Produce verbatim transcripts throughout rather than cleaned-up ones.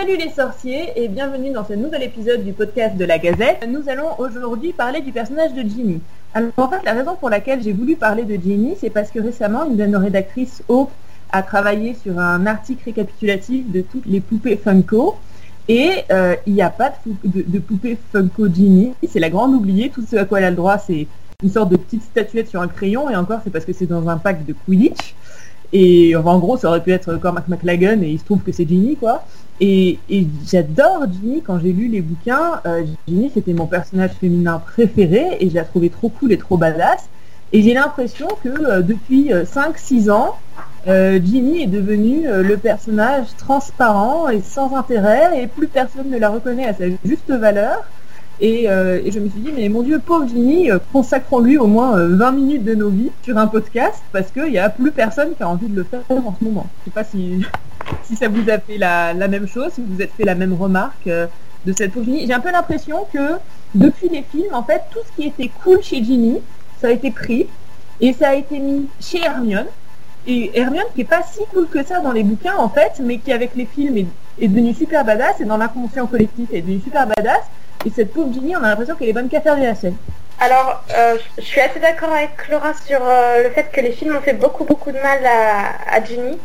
Salut les sorciers et bienvenue dans ce nouvel épisode du podcast de La Gazette. Nous allons aujourd'hui parler du personnage de Ginny. Alors en fait, la raison pour laquelle j'ai voulu parler de Ginny, c'est parce que récemment, une de nos rédactrices, Hope, a travaillé sur un article récapitulatif de toutes les poupées Funko. Et euh, il n'y a pas de, de, de poupée Funko Ginny, c'est la grande oubliée. Tout ce à quoi elle a le droit, c'est une sorte de petite statuette sur un crayon, et encore, c'est parce que c'est dans un pack de Quidditch. Et enfin, en gros, ça aurait pu être Cormac McLaggen, et il se trouve que c'est Ginny, quoi. Et, et j'adore Ginny. Quand j'ai lu les bouquins, euh, Ginny, c'était mon personnage féminin préféré, et je la trouvais trop cool et trop badass. Et j'ai l'impression que euh, depuis euh, cinq six ans, euh, Ginny est devenue euh, le personnage transparent et sans intérêt, et plus personne ne la reconnaît à sa juste valeur. Et, euh, et je me suis dit, mais mon Dieu, pauvre Ginny, euh, consacrons-lui au moins euh, vingt minutes de nos vies sur un podcast, parce qu'il n'y a plus personne qui a envie de le faire en ce moment. Je ne sais pas si, si ça vous a fait la, la même chose, si vous vous êtes fait la même remarque euh, de cette pauvre Ginny. J'ai un peu l'impression que depuis les films, en fait, tout ce qui était cool chez Ginny, ça a été pris et ça a été mis chez Hermione. Et Hermione, qui n'est pas si cool que ça dans les bouquins, en fait, mais qui, avec les films, est, est devenue super badass, et dans l'inconscient collectif, elle est devenue super badass. Et cette pauvre Ginny, on a l'impression qu'elle est bonne qu'à faire des lacets. Alors, euh, je suis assez d'accord avec Laura sur euh, le fait que les films ont fait beaucoup, beaucoup de mal à, à Ginny.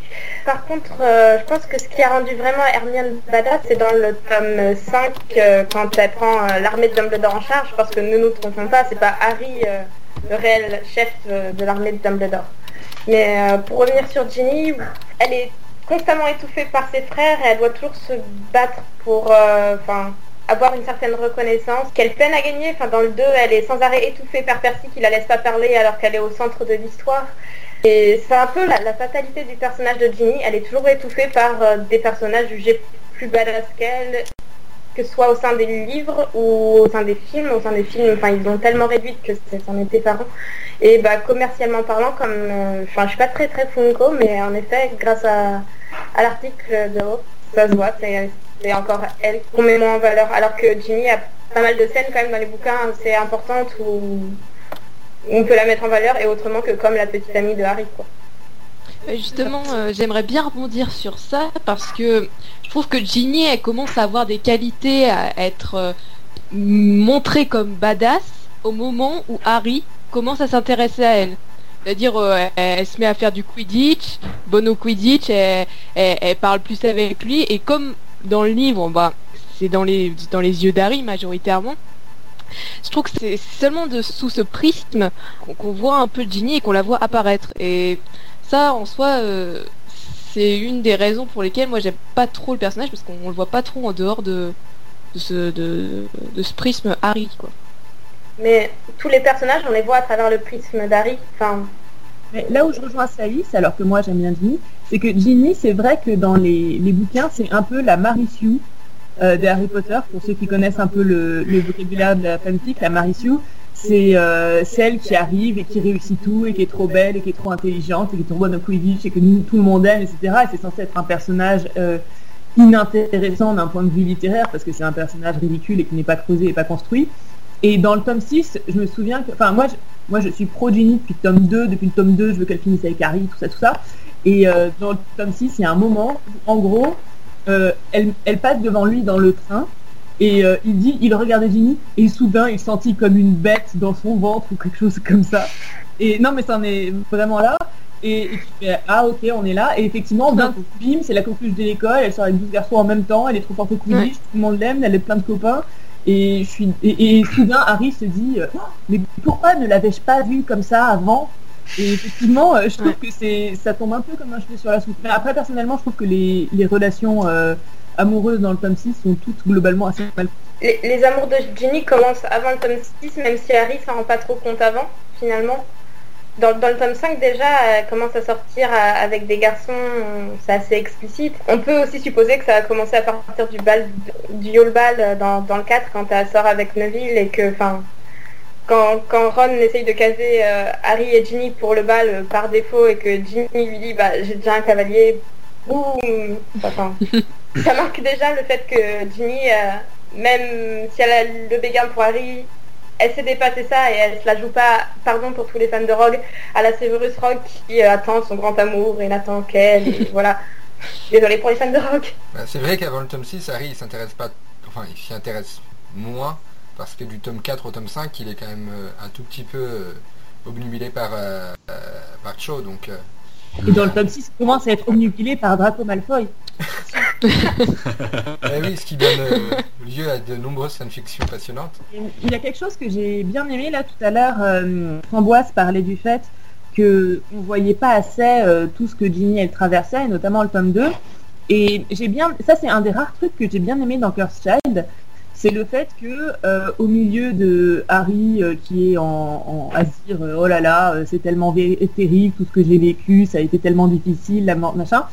Par contre, euh, je pense que ce qui a rendu vraiment Hermione badass, c'est dans le tome cinq, euh, quand elle prend euh, l'armée de Dumbledore en charge, parce que ne nous trompons pas, c'est pas Harry, euh, le réel chef euh, de l'armée de Dumbledore. Mais euh, pour revenir sur Ginny, elle est constamment étouffée par ses frères, et elle doit toujours se battre pour... enfin. Euh, avoir une certaine reconnaissance qu'elle peine à gagner. Enfin, dans le deux, elle est sans arrêt étouffée par Percy qui la laisse pas parler alors qu'elle est au centre de l'histoire. Et c'est un peu la, la fatalité du personnage de Ginny. Elle est toujours étouffée par euh, des personnages jugés plus badass qu'elle, que ce soit au sein des livres ou au sein des films. Au sein des films, enfin, ils l'ont tellement réduite que c'en était parent. Et bah, commercialement parlant, comme, enfin, euh, je suis pas très très Funko, mais en effet, grâce à, à l'article de Hope, ça se voit, c'est, c'est encore elle qu'on met moins en valeur, alors que Ginny a pas mal de scènes quand même dans les bouquins assez importantes où on peut la mettre en valeur, et autrement que comme la petite amie de Harry, quoi. Justement, euh, j'aimerais bien rebondir sur ça, parce que je trouve que Ginny, elle commence à avoir des qualités, à être euh, montrée comme badass au moment où Harry commence à s'intéresser à elle. C'est-à-dire, euh, elle, elle se met à faire du Quidditch, bonne au Quidditch, elle, elle, elle parle plus avec lui, et comme dans le livre, bah, c'est dans les, dans les yeux d'Harry majoritairement, je trouve que c'est seulement de, sous ce prisme qu'on, qu'on voit un peu Ginny et qu'on la voit apparaître. Et ça, en soi, euh, c'est une des raisons pour lesquelles moi j'aime pas trop le personnage, parce qu'on le voit pas trop en dehors de, de, ce, de, de ce prisme Harry, quoi. Mais tous les personnages, on les voit à travers le prisme d'Harry. Enfin... Mais là où je rejoins Saïs, alors que moi j'aime bien Ginny, c'est que Ginny, c'est vrai que dans les, les bouquins, c'est un peu la Mary Sue euh, de Harry Potter. Pour ceux qui connaissent un peu le, le vocabulaire de la fanfic, la Mary Sue, c'est euh, celle qui arrive et qui réussit tout, et qui est trop belle, et qui est trop intelligente, et qui est trop bonne au Quidditch, et que nous, tout le monde aime, et cetera. Et c'est censé être un personnage... Euh, inintéressant d'un point de vue littéraire, parce que c'est un personnage ridicule et qui n'est pas creusé et pas construit. Et dans le tome six, je me souviens que... Enfin, moi, je, moi, je suis pro-Ginny depuis le tome deux. Depuis le tome deux, je veux qu'elle finisse avec Harry, tout ça, tout ça. Et euh, dans le tome six, il y a un moment où, en gros, euh, elle, elle passe devant lui dans le train, et euh, il dit, il regardait Ginny, et soudain, il sentit comme une bête dans son ventre ou quelque chose comme ça. Et non, mais ça en est vraiment là. Et, et tu fais, ah ok, on est là. Et effectivement, d'un coup, bim, c'est la coqueluche de l'école, elle sort avec douze garçons en même temps, elle est trop forte au Quidditch, ouais. Tout le monde l'aime, elle a plein de copains. Et, je suis... et, et soudain, Harry se dit, oh, mais pourquoi ne l'avais-je pas vue comme ça avant ? Et effectivement, je trouve ouais. que c'est... ça tombe un peu comme un cheveu sur la soupe. Mais après, personnellement, je trouve que les, les relations euh, amoureuses dans le tome six sont toutes globalement assez mal. Les, les amours de Ginny commencent avant le tome six, même si Harry s'en rend pas trop compte avant, finalement. Dans, dans le tome cinq, déjà, elle commence à sortir à, avec des garçons, c'est assez explicite. On peut aussi supposer que ça a commencé à partir du bal, du yule-bal dans, dans le quatre, quand elle sort avec Neville, et que, enfin, quand, quand Ron essaye de caser euh, Harry et Ginny pour le bal euh, par défaut, et que Ginny lui dit, bah, j'ai déjà un cavalier, boum, enfin, ça marque déjà le fait que Ginny, euh, même si elle a le béguin pour Harry, elle s'est dépassée ça, et elle se la joue pas, pardon pour tous les fans de Rogue, à la Severus Rogue qui attend son grand amour et n'attend qu'elle, et voilà. Désolé pour les fans de rock. Bah, c'est vrai qu'avant le tome six, Harry il s'intéresse pas, enfin il s'y intéresse moins, parce que du tome quatre au tome cinq, il est quand même euh, un tout petit peu euh, obnubilé par, euh, par Cho, donc... Euh... Et dans le tome six, il commence à être obnubilé par Draco Malfoy. Eh oui, ce qui donne euh, lieu à de nombreuses fanfictions passionnantes. Il y a quelque chose que j'ai bien aimé là tout à l'heure, euh, Framboise parlait du fait qu'on ne voyait pas assez euh, tout ce que Ginny elle traversait, et notamment le tome deux. Et j'ai bien, ça c'est un des rares trucs que j'ai bien aimé dans Curse Child, c'est le fait que euh, au milieu de Harry euh, qui est en, en à se dire euh, oh là là euh, c'est tellement vé- terrible tout ce que j'ai vécu, ça a été tellement difficile la mort machin,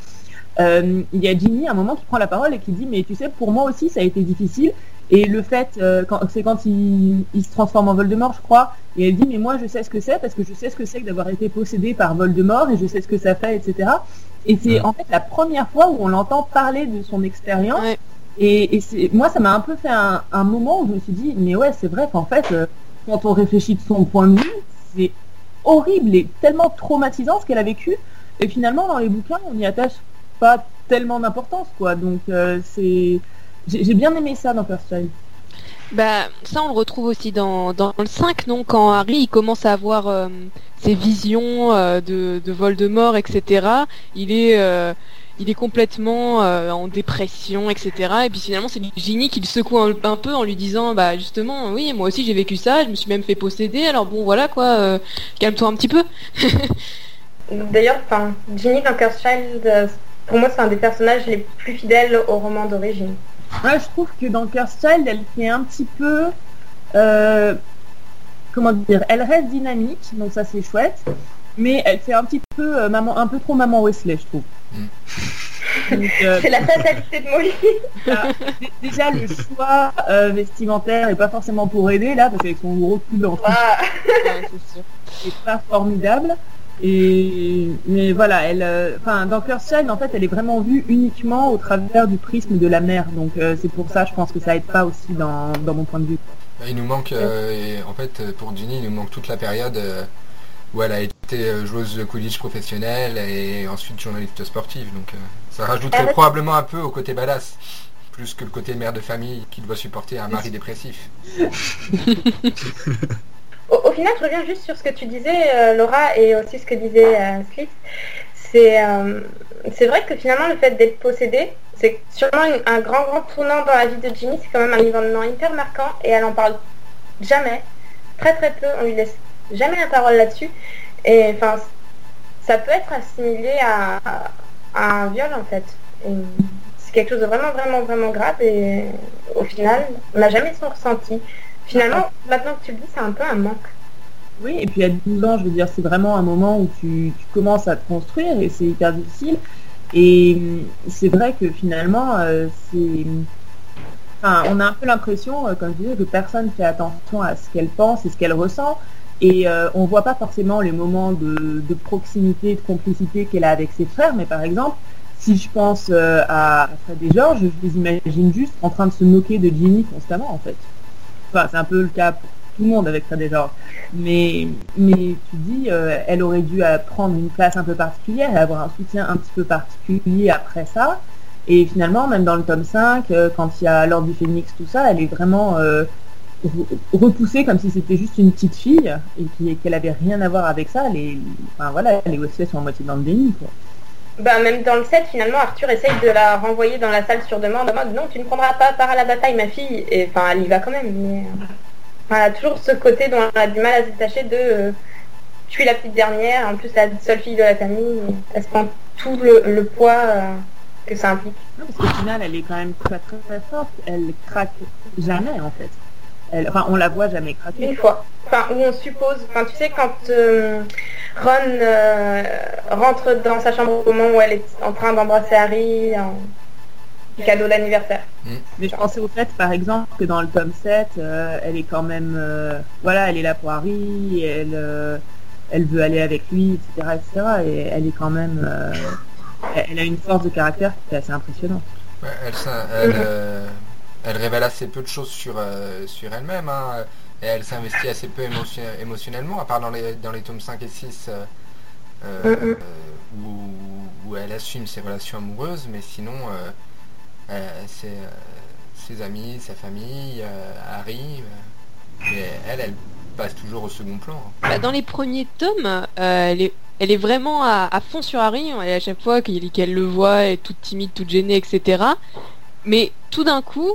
euh, il y a Ginny à un moment qui prend la parole et qui dit mais tu sais pour moi aussi ça a été difficile. Et le fait, euh, quand, c'est quand il, il se transforme en Voldemort, je crois, et elle dit mais moi je sais ce que c'est parce que je sais ce que c'est que d'avoir été possédé par Voldemort et je sais ce que ça fait, et cetera. Et c'est ouais. en fait la première fois où on l'entend parler de son expérience. Ouais. Et, et c'est, moi ça m'a un peu fait un, un moment où je me suis dit mais ouais c'est vrai qu'en fait euh, quand on réfléchit de son point de vue c'est horrible et tellement traumatisant ce qu'elle a vécu, et finalement dans les bouquins on n'y attache pas tellement d'importance quoi, donc euh, c'est... J'ai, j'ai bien aimé ça dans First Child. Bah, ça on le retrouve aussi dans, dans le cinq, non, quand Harry il commence à avoir euh, ses visions euh, de, de Voldemort, et cetera. Il est... Euh... Il est complètement euh, en dépression, et cetera. Et puis finalement, c'est Ginny qui le secoue un, un peu en lui disant, bah justement, oui, moi aussi j'ai vécu ça, je me suis même fait posséder. Alors bon, voilà quoi, euh, calme-toi un petit peu. D'ailleurs, enfin, Ginny dans Curse Child, euh, pour moi, c'est un des personnages les plus fidèles au roman d'origine. Ouais, je trouve que dans Curse Child, elle fait un petit peu, euh, comment dire, elle reste dynamique, donc ça c'est chouette. Mais elle fait un petit peu euh, maman, un peu trop maman Wesley, je trouve. Mm. Donc, euh, c'est la fatalité de Molly. Là, d- déjà le choix euh, vestimentaire est pas forcément pour aider là, parce qu'avec son gros cul en train, c'est pas formidable. Et mais voilà, elle, enfin euh, dans Curse Child en fait, elle est vraiment vue uniquement au travers du prisme de la mère. Donc euh, c'est pour ça, je pense que ça aide pas aussi dans dans mon point de vue. Il nous manque, euh, et, en fait, pour Ginny, il nous manque toute la période. Euh... où elle a été joueuse de Quidditch professionnelle et ensuite journaliste sportive. Donc euh, ça rajouterait Arrête. probablement un peu au côté badass, plus que le côté mère de famille qui doit supporter un mari dépressif. au, au final, je reviens juste sur ce que tu disais, euh, Laura, et aussi ce que disait euh, Sliss. C'est, euh, c'est vrai que finalement, le fait d'être possédée, c'est sûrement une, un grand, grand tournant dans la vie de Ginny. C'est quand même un événement hyper marquant et elle en parle jamais. Très, très peu. On lui laisse jamais la parole là-dessus, et enfin ça peut être assimilé à, à, à un viol en fait, et c'est quelque chose de vraiment vraiment vraiment grave, et au final on n'a jamais son ressenti finalement. Maintenant que tu le dis, c'est un peu un manque. Oui, et puis à douze ans, je veux dire, c'est vraiment un moment où tu, tu commences à te construire et c'est hyper difficile, et c'est vrai que finalement euh, c'est... Enfin, on a un peu l'impression, comme je disais, que personne ne fait attention à ce qu'elle pense et ce qu'elle ressent. Et euh, on voit pas forcément les moments de, de proximité, de complicité qu'elle a avec ses frères, mais par exemple, si je pense euh, à Fred et George, je les imagine juste en train de se moquer de Ginny constamment, en fait. Enfin, c'est un peu le cas pour tout le monde avec Fred et George. Mais, mais tu dis, euh, elle aurait dû prendre une place un peu particulière et avoir un soutien un petit peu particulier après ça. Et finalement, même dans le tome cinq, euh, quand il y a l'Ordre du Phénix, tout ça, elle est vraiment... Euh, repoussée comme si c'était juste une petite fille et qu'elle avait rien à voir avec ça. Les, enfin voilà, les Wesley sont en moitié dans le déni, quoi. Bah, même dans le sept, finalement, Arthur essaye de la renvoyer dans la salle sur demande en mode non, tu ne prendras pas part à la bataille, ma fille. Et enfin, elle y va quand même. Mais enfin, elle a toujours ce côté dont elle a du mal à se détacher de euh, je suis la petite dernière, en plus la seule fille de la famille. Elle se prend tout le, le poids euh, que ça implique. Non, parce qu'au final, elle est quand même très très, très forte. Elle craque jamais, en fait. Elle, enfin, on la voit jamais craquer. Une fois. Enfin, où on suppose... Enfin, tu sais, quand euh, Ron euh, rentre dans sa chambre au moment où elle est en train d'embrasser Harry, en cadeau d'anniversaire. Mmh. Mais je pensais au fait, par exemple, que dans le tome sept, euh, elle est quand même... Euh, voilà, elle est là pour Harry, elle, euh, elle veut aller avec lui, et cetera, et cetera. Et elle est quand même... Euh, elle a une force de caractère qui est assez impressionnante. Ouais, elle... elle euh... Elle révèle assez peu de choses sur, euh, sur elle-même, hein, et elle s'investit assez peu émotion, émotionnellement, à part dans les, dans les tomes cinq et six, euh, euh, où, où où elle assume ses relations amoureuses, mais sinon euh, euh, ses, euh, ses amis, sa famille, euh, Harry, euh, et elle, elle passe toujours au second plan. Bah, dans les premiers tomes, euh, elle, est, elle est vraiment à, à fond sur Harry, et à chaque fois qu'elle, qu'elle le voit, elle est toute timide, toute gênée, et cetera. Mais tout d'un coup,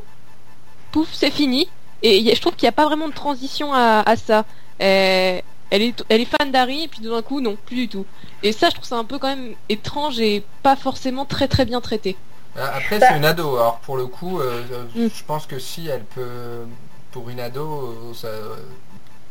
pouf, c'est fini. Et y a, je trouve qu'il n'y a pas vraiment de transition à, à ça. Et elle est, elle est fan d'Harry, et puis d'un coup, non, plus du tout. Et ça, je trouve ça un peu quand même étrange et pas forcément très très bien traité. Après, c'est une ado. Alors, pour le coup, euh, mm. je pense que si elle peut... Pour une ado, ça,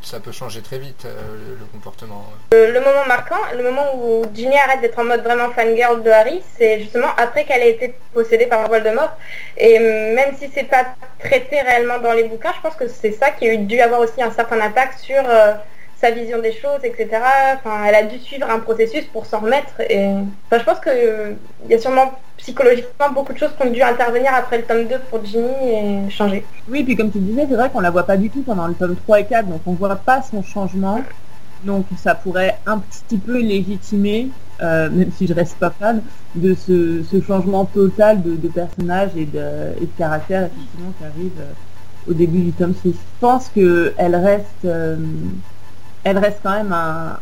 ça peut changer très vite, euh, le, le comportement. Le, le moment marquant, le moment où Ginny arrête d'être en mode vraiment fangirl de Harry, c'est justement après qu'elle a été possédée par Voldemort. Et même si c'est pas traité réellement dans les bouquins, je pense que c'est ça qui a dû avoir aussi un certain impact sur... Euh, sa vision des choses, et cetera. Enfin, elle a dû suivre un processus pour s'en remettre. Et enfin, je pense qu'il euh, y a sûrement psychologiquement beaucoup de choses qui ont dû intervenir après le tome deux pour Ginny et changer. Oui, puis comme tu disais, c'est vrai qu'on la voit pas du tout pendant le tome trois et quatre, donc on voit pas son changement. Donc ça pourrait un petit peu légitimer, euh, même si je reste pas fan, de ce, ce changement total de, de personnage et de, et de caractère, effectivement, qui arrive euh, au début du tome six. Je pense qu'elle reste... Euh, elle reste quand même un,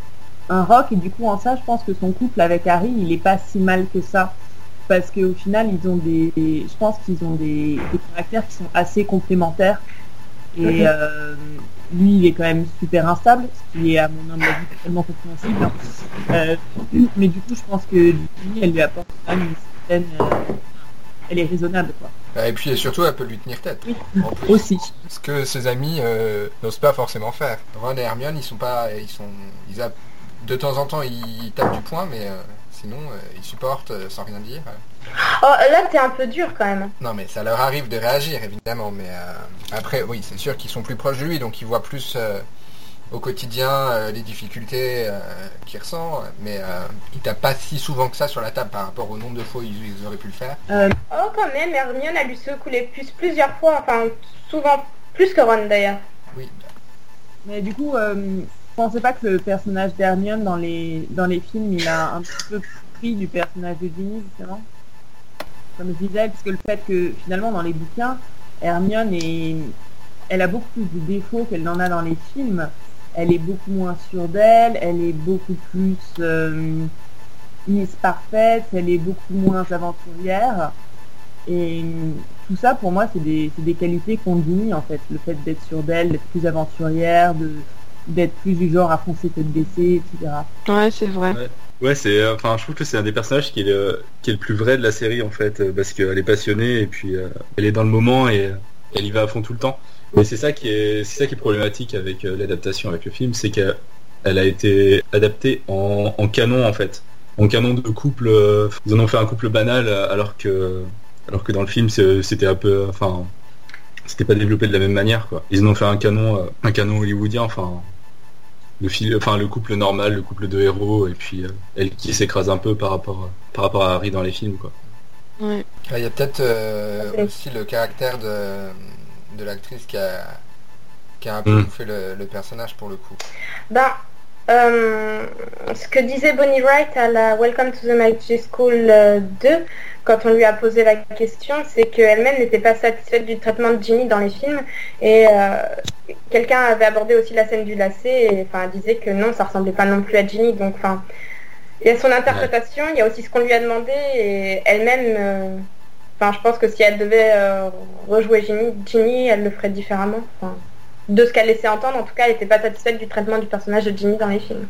un rock, et du coup en ça je pense que son couple avec Harry il est pas si mal que ça, parce qu'au final ils ont des, des je pense qu'ils ont des, des caractères qui sont assez complémentaires, et mmh. euh, lui il est quand même super instable, ce qui est à mon avis totalement compréhensible, hein. euh, mais du coup je pense que Ginny elle lui apporte quand même une certaine euh, elle est raisonnable, quoi. Et puis et surtout elle peut lui tenir tête, oui. En plus. Aussi. Ce que ses amis euh, n'osent pas forcément faire. Ron et Hermione, ils sont pas, ils sont, ils a, de temps en temps ils tapent du poing, mais euh, sinon euh, ils supportent euh, sans rien dire. Oh là t'es un peu dur quand même. Non mais ça leur arrive de réagir évidemment, mais euh, après oui c'est sûr qu'ils sont plus proches de lui, donc ils voient plus euh, au quotidien euh, les difficultés euh, qu'il ressent, mais euh, il tape pas si souvent que ça sur la table par rapport au nombre de fois où ils, ils auraient pu le faire. Euh... Oh quand même, Hermione a lui secoué les puces plusieurs fois, enfin souvent plus que Ron d'ailleurs. Oui. Mais du coup, euh, je pensais pas que le personnage d'Hermione dans les dans les films, il a un petit peu pris du personnage de Ginny justement. Comme je disais, parce que le fait que finalement dans les bouquins, Hermione est, elle a beaucoup plus de défauts qu'elle n'en a dans les films. Elle est beaucoup moins sûre d'elle, elle est beaucoup plus euh, Miss Parfaite, elle est beaucoup moins aventurière. Et tout ça, pour moi, c'est des, c'est des qualités qu'on dit, en fait. Le fait d'être sûre d'elle, d'être plus aventurière, de, d'être plus du genre à foncer tête baissée, et cetera. Ouais, c'est vrai. Ouais, ouais c'est, enfin, euh, je trouve que c'est un des personnages qui est, le, qui est le plus vrai de la série, en fait, euh, parce qu'elle est passionnée, et puis euh, elle est dans le moment, et euh, elle y va à fond tout le temps. Mais c'est ça qui est, c'est ça qui est problématique avec euh, l'adaptation avec le film, c'est qu'elle elle a été adaptée en, en canon en fait, en canon de couple. Euh, ils en ont fait un couple banal, alors que, alors que dans le film c'est, c'était un peu, enfin, c'était pas développé de la même manière quoi. Ils en ont fait un canon, euh, un canon hollywoodien, enfin, le film, enfin le couple normal, le couple de héros, et puis euh, elle qui s'écrase un peu par rapport, par rapport à Harry dans les films quoi. Ouais. Il y a peut-être euh, okay. aussi le caractère de de l'actrice qui a, qui a un peu bouffé le, le personnage pour le coup. Ben, euh, ce que disait Bonnie Wright à la Welcome to the Magic School deux, quand on lui a posé la question, c'est qu'elle-même n'était pas satisfaite du traitement de Ginny dans les films, et euh, quelqu'un avait abordé aussi la scène du lacet, et enfin, elle disait que non, ça ressemblait pas non plus à Ginny, donc enfin, il y a son interprétation, il y a aussi ce qu'on lui a demandé, et elle-même... Euh, Enfin, je pense que si elle devait euh, rejouer Ginny, Ginny, elle le ferait différemment. Enfin, de ce qu'elle laissait entendre, en tout cas, elle n'était pas satisfaite du traitement du personnage de Ginny dans les films.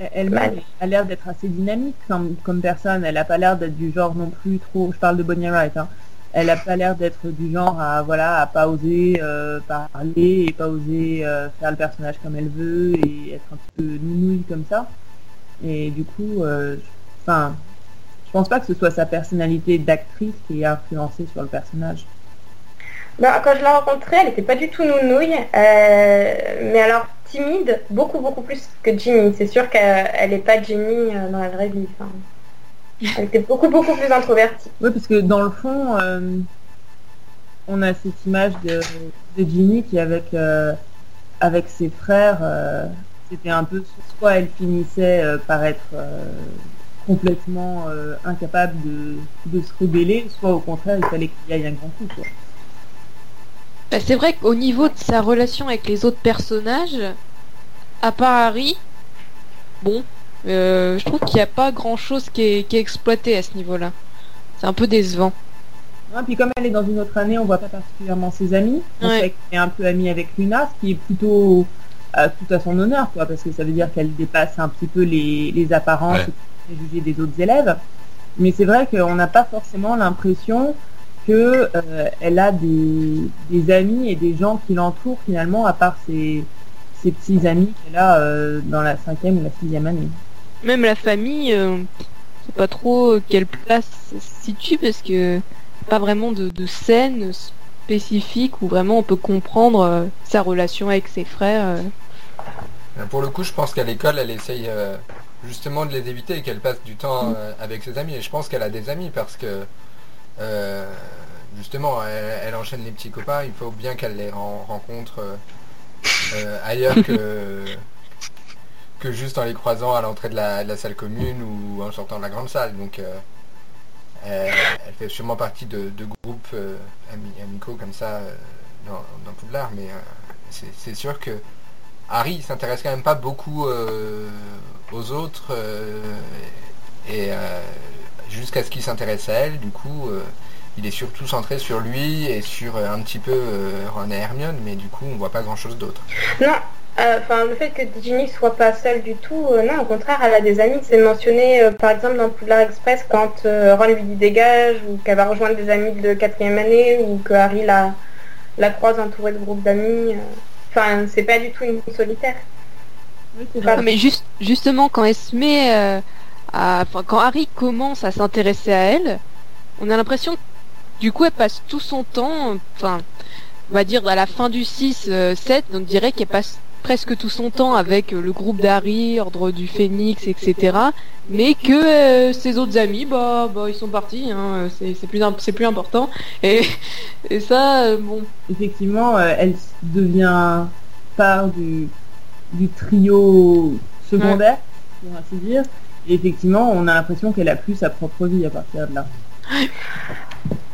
Elle a l'air d'être assez dynamique comme, comme personne. Elle n'a pas l'air d'être du genre non plus trop... Je parle de Bonnie Wright. Hein. Elle n'a pas l'air d'être du genre à voilà à pas oser euh, parler et pas oser euh, faire le personnage comme elle veut et être un petit peu nounouille comme ça. Et du coup, enfin... Euh, je pense pas que ce soit sa personnalité d'actrice qui a influencé sur le personnage. Ben, quand je l'ai rencontrée, elle n'était pas du tout nounouille, euh, mais alors timide, beaucoup beaucoup plus que Ginny. C'est sûr qu'elle n'est pas Ginny euh, dans la vraie vie. Enfin, elle était beaucoup beaucoup plus introvertie. Oui, parce que dans le fond, euh, on a cette image de, de Ginny qui avec, euh, avec ses frères, euh, c'était un peu soit elle finissait euh, par être... Euh, complètement euh, incapable de, de se rebeller, soit au contraire, il fallait qu'il y aille un grand coup, quoi. Bah, c'est vrai qu'au niveau de sa relation avec les autres personnages, à part Harry, bon, euh, je trouve qu'il n'y a pas grand-chose qui est, qui est exploité à ce niveau-là. C'est un peu décevant. Ouais, puis comme elle est dans une autre année, on voit pas particulièrement ses amis. On ouais. sait qu'elle est un peu amie avec Luna, ce qui est plutôt euh, tout à son honneur, quoi, parce que ça veut dire qu'elle dépasse un petit peu les, les apparences ouais. et les préjugés des autres élèves. Mais c'est vrai qu'on n'a pas forcément l'impression qu'elle euh, a des, des amis et des gens qui l'entourent finalement, à part ses, ses petits amis qu'elle a euh, dans la cinquième ou la sixième année. Même la famille, euh, c'est pas trop quelle place se situe, parce que pas vraiment de, de scène spécifique où vraiment on peut comprendre euh, sa relation avec ses frères. Euh. Pour le coup, je pense qu'à l'école, elle essaye euh, justement de les éviter et qu'elle passe du temps euh, avec ses amis. Et je pense qu'elle a des amis parce que euh, justement, elle, elle enchaîne les petits copains. Il faut bien qu'elle les ren- rencontre euh, euh, ailleurs que, que juste en les croisant à l'entrée de la, de la salle commune ou en sortant de la grande salle. Donc... Euh, Euh, elle fait sûrement partie de, de groupes euh, amicaux comme ça euh, dans, dans Poudlard, mais euh, c'est, c'est sûr que Harry s'intéresse quand même pas beaucoup euh, aux autres euh, et euh, jusqu'à ce qu'il s'intéresse à elle, du coup euh, il est surtout centré sur lui et sur euh, un petit peu euh, Ron et Hermione, mais du coup on voit pas grand chose d'autre. Non, enfin euh, le fait que Ginny soit pas seule du tout, euh, non, au contraire, elle a des amis. C'est mentionné euh, par exemple dans Poudlard Express quand euh, Ron lui dit dégage, ou qu'elle va rejoindre des amis de quatrième année, ou que Harry la, la croise entourée de groupes d'amis. Enfin, euh, c'est pas du tout une solitaire. Oui, c'est pas... non, mais juste, justement quand elle se met euh, à, quand Harry commence à s'intéresser à elle, on a l'impression que du coup elle passe tout son temps, enfin on va dire à la fin du six sept, euh, on dirait qu'elle passe presque tout son temps avec le groupe d'Harry, Ordre du Phénix, et cetera. Mais que euh, ses autres amis, bah, bah, ils sont partis, hein, c'est, c'est, plus, c'est plus important. Et, et ça, euh, bon... Effectivement, euh, elle devient part du, du trio secondaire, ouais. pour ainsi dire. Et effectivement, on a l'impression qu'elle a plus sa propre vie à partir de là.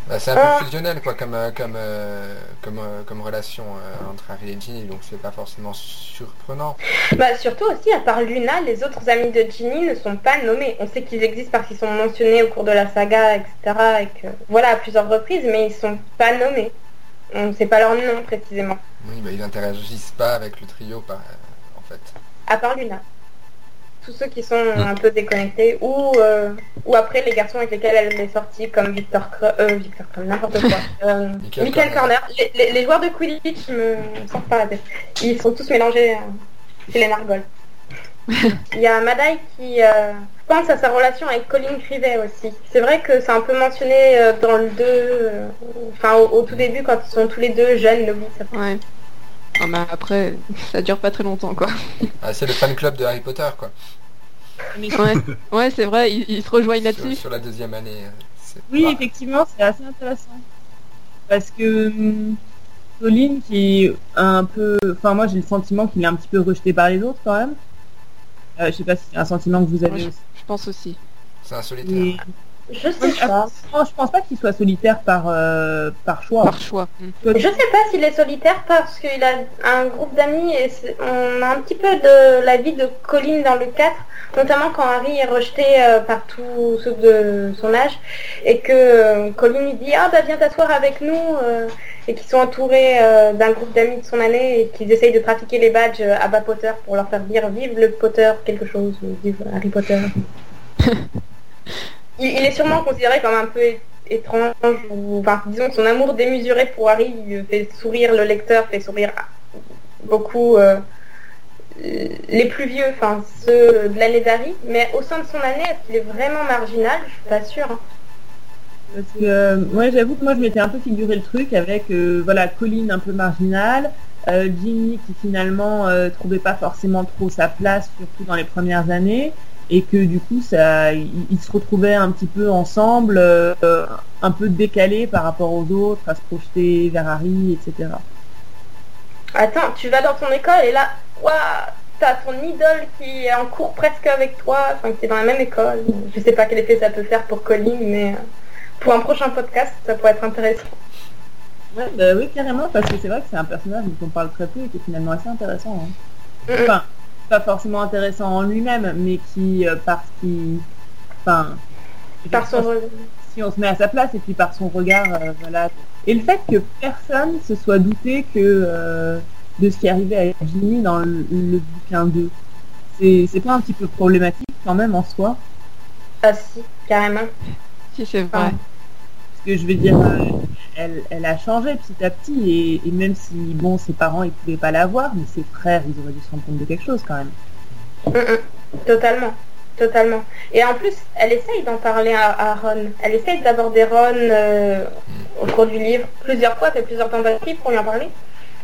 Bah, c'est un peu fusionnel, quoi, comme comme euh, comme euh, comme relation euh, entre Harry et Ginny, donc c'est pas forcément surprenant. Bah surtout aussi, à part Luna, les autres amis de Ginny ne sont pas nommés. On sait qu'ils existent parce qu'ils sont mentionnés au cours de la saga, et cetera. Et que, voilà, à plusieurs reprises, mais ils sont pas nommés. On ne sait pas leur nom précisément. Oui, bah ils interagissent pas avec le trio, pas, euh, en fait. À part Luna. Tous ceux qui sont un peu déconnectés, ou euh, ou après les garçons avec lesquels elle est sortie, comme Viktor Krum, euh, Viktor Krum, n'importe quoi, euh, Michael, Michael Corner, les, les, les joueurs de Quidditch me sortent par la tête, ils sont tous mélangés, c'est les nargoles. Il y a Madai qui euh, pense à sa relation avec Colin Crivey aussi. C'est vrai que c'est un peu mentionné euh, dans le deux, euh, enfin au, au tout début quand ils sont tous les deux jeunes, l'oubli, ça fait. Ouais. Non, mais après, ça dure pas très longtemps, quoi. Ah, c'est le fan club de Harry Potter, quoi. Ouais, ouais, c'est vrai, ils, ils se rejoignent là-dessus. Sur, sur la deuxième année. C'est... Oui, ah. effectivement, c'est assez intéressant. Parce que Colin, qui est un peu... Enfin, moi, j'ai le sentiment qu'il est un petit peu rejeté par les autres, quand même. Euh, je sais pas si c'est un sentiment que vous avez. Ouais, je, je pense aussi. C'est un solitaire. Et... Je sais oui, pas. Je pense pas qu'il soit solitaire par euh, par choix. Par choix. Je sais pas s'il est solitaire parce qu'il a un groupe d'amis, et on a un petit peu de la vie de Colin dans le quatre, notamment quand Harry est rejeté euh, par tous ceux de son âge, et que euh, Colin lui dit ah bah viens t'asseoir avec nous, euh, et qu'ils sont entourés euh, d'un groupe d'amis de son année et qu'ils essayent de trafiquer les badges à bas Potter pour leur faire dire vive le Potter quelque chose, ou vive Harry Potter. Il est sûrement considéré comme un peu étrange, ou enfin, disons que son amour démesuré pour Harry fait sourire le lecteur, fait sourire beaucoup euh, les plus vieux, enfin ceux de l'année d'Harry, mais au sein de son année, est-ce qu'il est vraiment marginal ? Je suis pas sûre. Hein. Parce que, euh, ouais, j'avoue que moi je m'étais un peu figuré le truc avec euh, voilà, Colin un peu marginal, euh, Ginny qui finalement euh, trouvait pas forcément trop sa place, surtout dans les premières années. Et que du coup, ça, ils se retrouvaient un petit peu ensemble, euh, un peu décalés par rapport aux autres, à se projeter vers Harry, et cetera. Attends, tu vas dans ton école et là, waouh, t'as ton idole qui est en cours presque avec toi, enfin qui est dans la même école. Je sais pas quel effet ça peut faire pour Colin, mais pour un prochain podcast, ça pourrait être intéressant. Ouais, bah oui, carrément, parce que c'est vrai que c'est un personnage dont on parle très peu et qui est finalement assez intéressant. Hein. Mm-hmm. Enfin, pas forcément intéressant en lui-même, mais qui, euh, parce qu'il... Enfin... Par son regard. Si on se met à sa place, et puis par son regard, euh, voilà. Et le fait que personne se soit douté que... Euh, de ce qui est arrivé à Ginny dans le, le bouquin deux. C'est, c'est pas un petit peu problématique quand même en soi? Ah si, carrément. Si, c'est vrai. Enfin, parce que je veux dire, elle, elle a changé petit à petit, et, et même si, bon, ses parents, ils pouvaient pas la voir, mais ses frères, ils auraient dû se rendre compte de quelque chose quand même. Mm-mm. Totalement. Totalement. Et en plus, elle essaye d'en parler à, à Ron. Elle essaye d'aborder Ron euh, au cours du livre. Plusieurs fois, elle fait plusieurs tentatives pour lui en parler.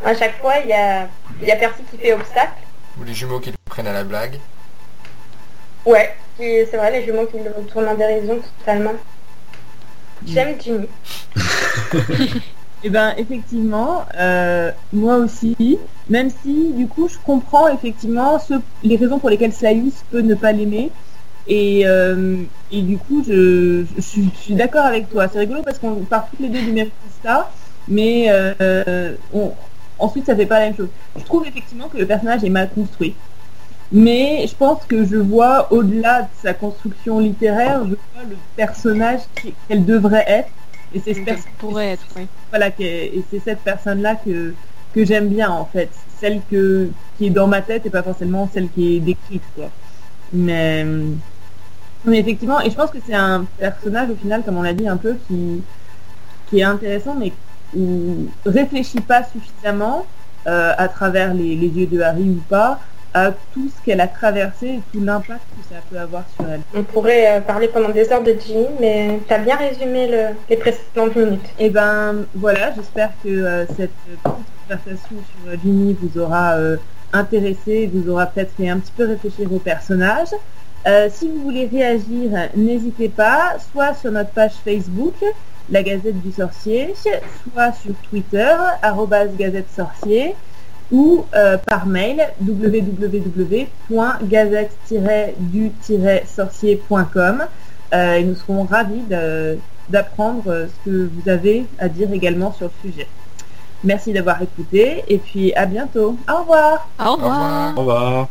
À chaque fois, il y a, y a Percy qui fait obstacle. Ou les jumeaux qui le prennent à la blague. Ouais, et c'est vrai, les jumeaux qui le retournent en dérision totalement. J'aime Ginny. Et ben effectivement, euh, moi aussi, même si du coup je comprends effectivement ce, les raisons pour lesquelles Slyus peut ne pas l'aimer. Et, euh, et du coup, je, je, je, je suis d'accord avec toi. C'est rigolo parce qu'on part toutes les deux du même constat, mais euh, on... Ensuite, ça fait pas la même chose. Je trouve effectivement que le personnage est mal construit. Mais je pense que je vois, au-delà de sa construction littéraire, je vois le personnage qu'elle devrait être. Et c'est, ce pers- pourrait être, oui. Voilà, et c'est cette personne-là que, que j'aime bien, en fait. Celle que, qui est dans ma tête et pas forcément celle qui est décrite, quoi. Mais, mais effectivement, et je pense que c'est un personnage, au final, comme on l'a dit un peu, qui, qui est intéressant, mais ou réfléchit pas suffisamment euh, à travers les, les yeux de Harry ou pas à tout ce qu'elle a traversé et tout l'impact que ça peut avoir sur elle. On pourrait euh, parler pendant des heures de Ginny, mais t'as bien résumé le, les précédentes minutes. Et ben voilà, j'espère que euh, cette petite conversation sur Ginny vous aura euh, intéressé, vous aura peut-être fait un petit peu réfléchir au personnage. Euh, si vous voulez réagir, n'hésitez pas, soit sur notre page Facebook La Gazette du Sorcier, soit sur Twitter, arrobase Gazette Sorcier, ou euh, par mail, w w w point gazette du sorcier point com. Euh, et nous serons ravis de, d'apprendre ce que vous avez à dire également sur le sujet. Merci d'avoir écouté, et puis à bientôt. Au revoir. Au revoir. Au revoir. Au revoir.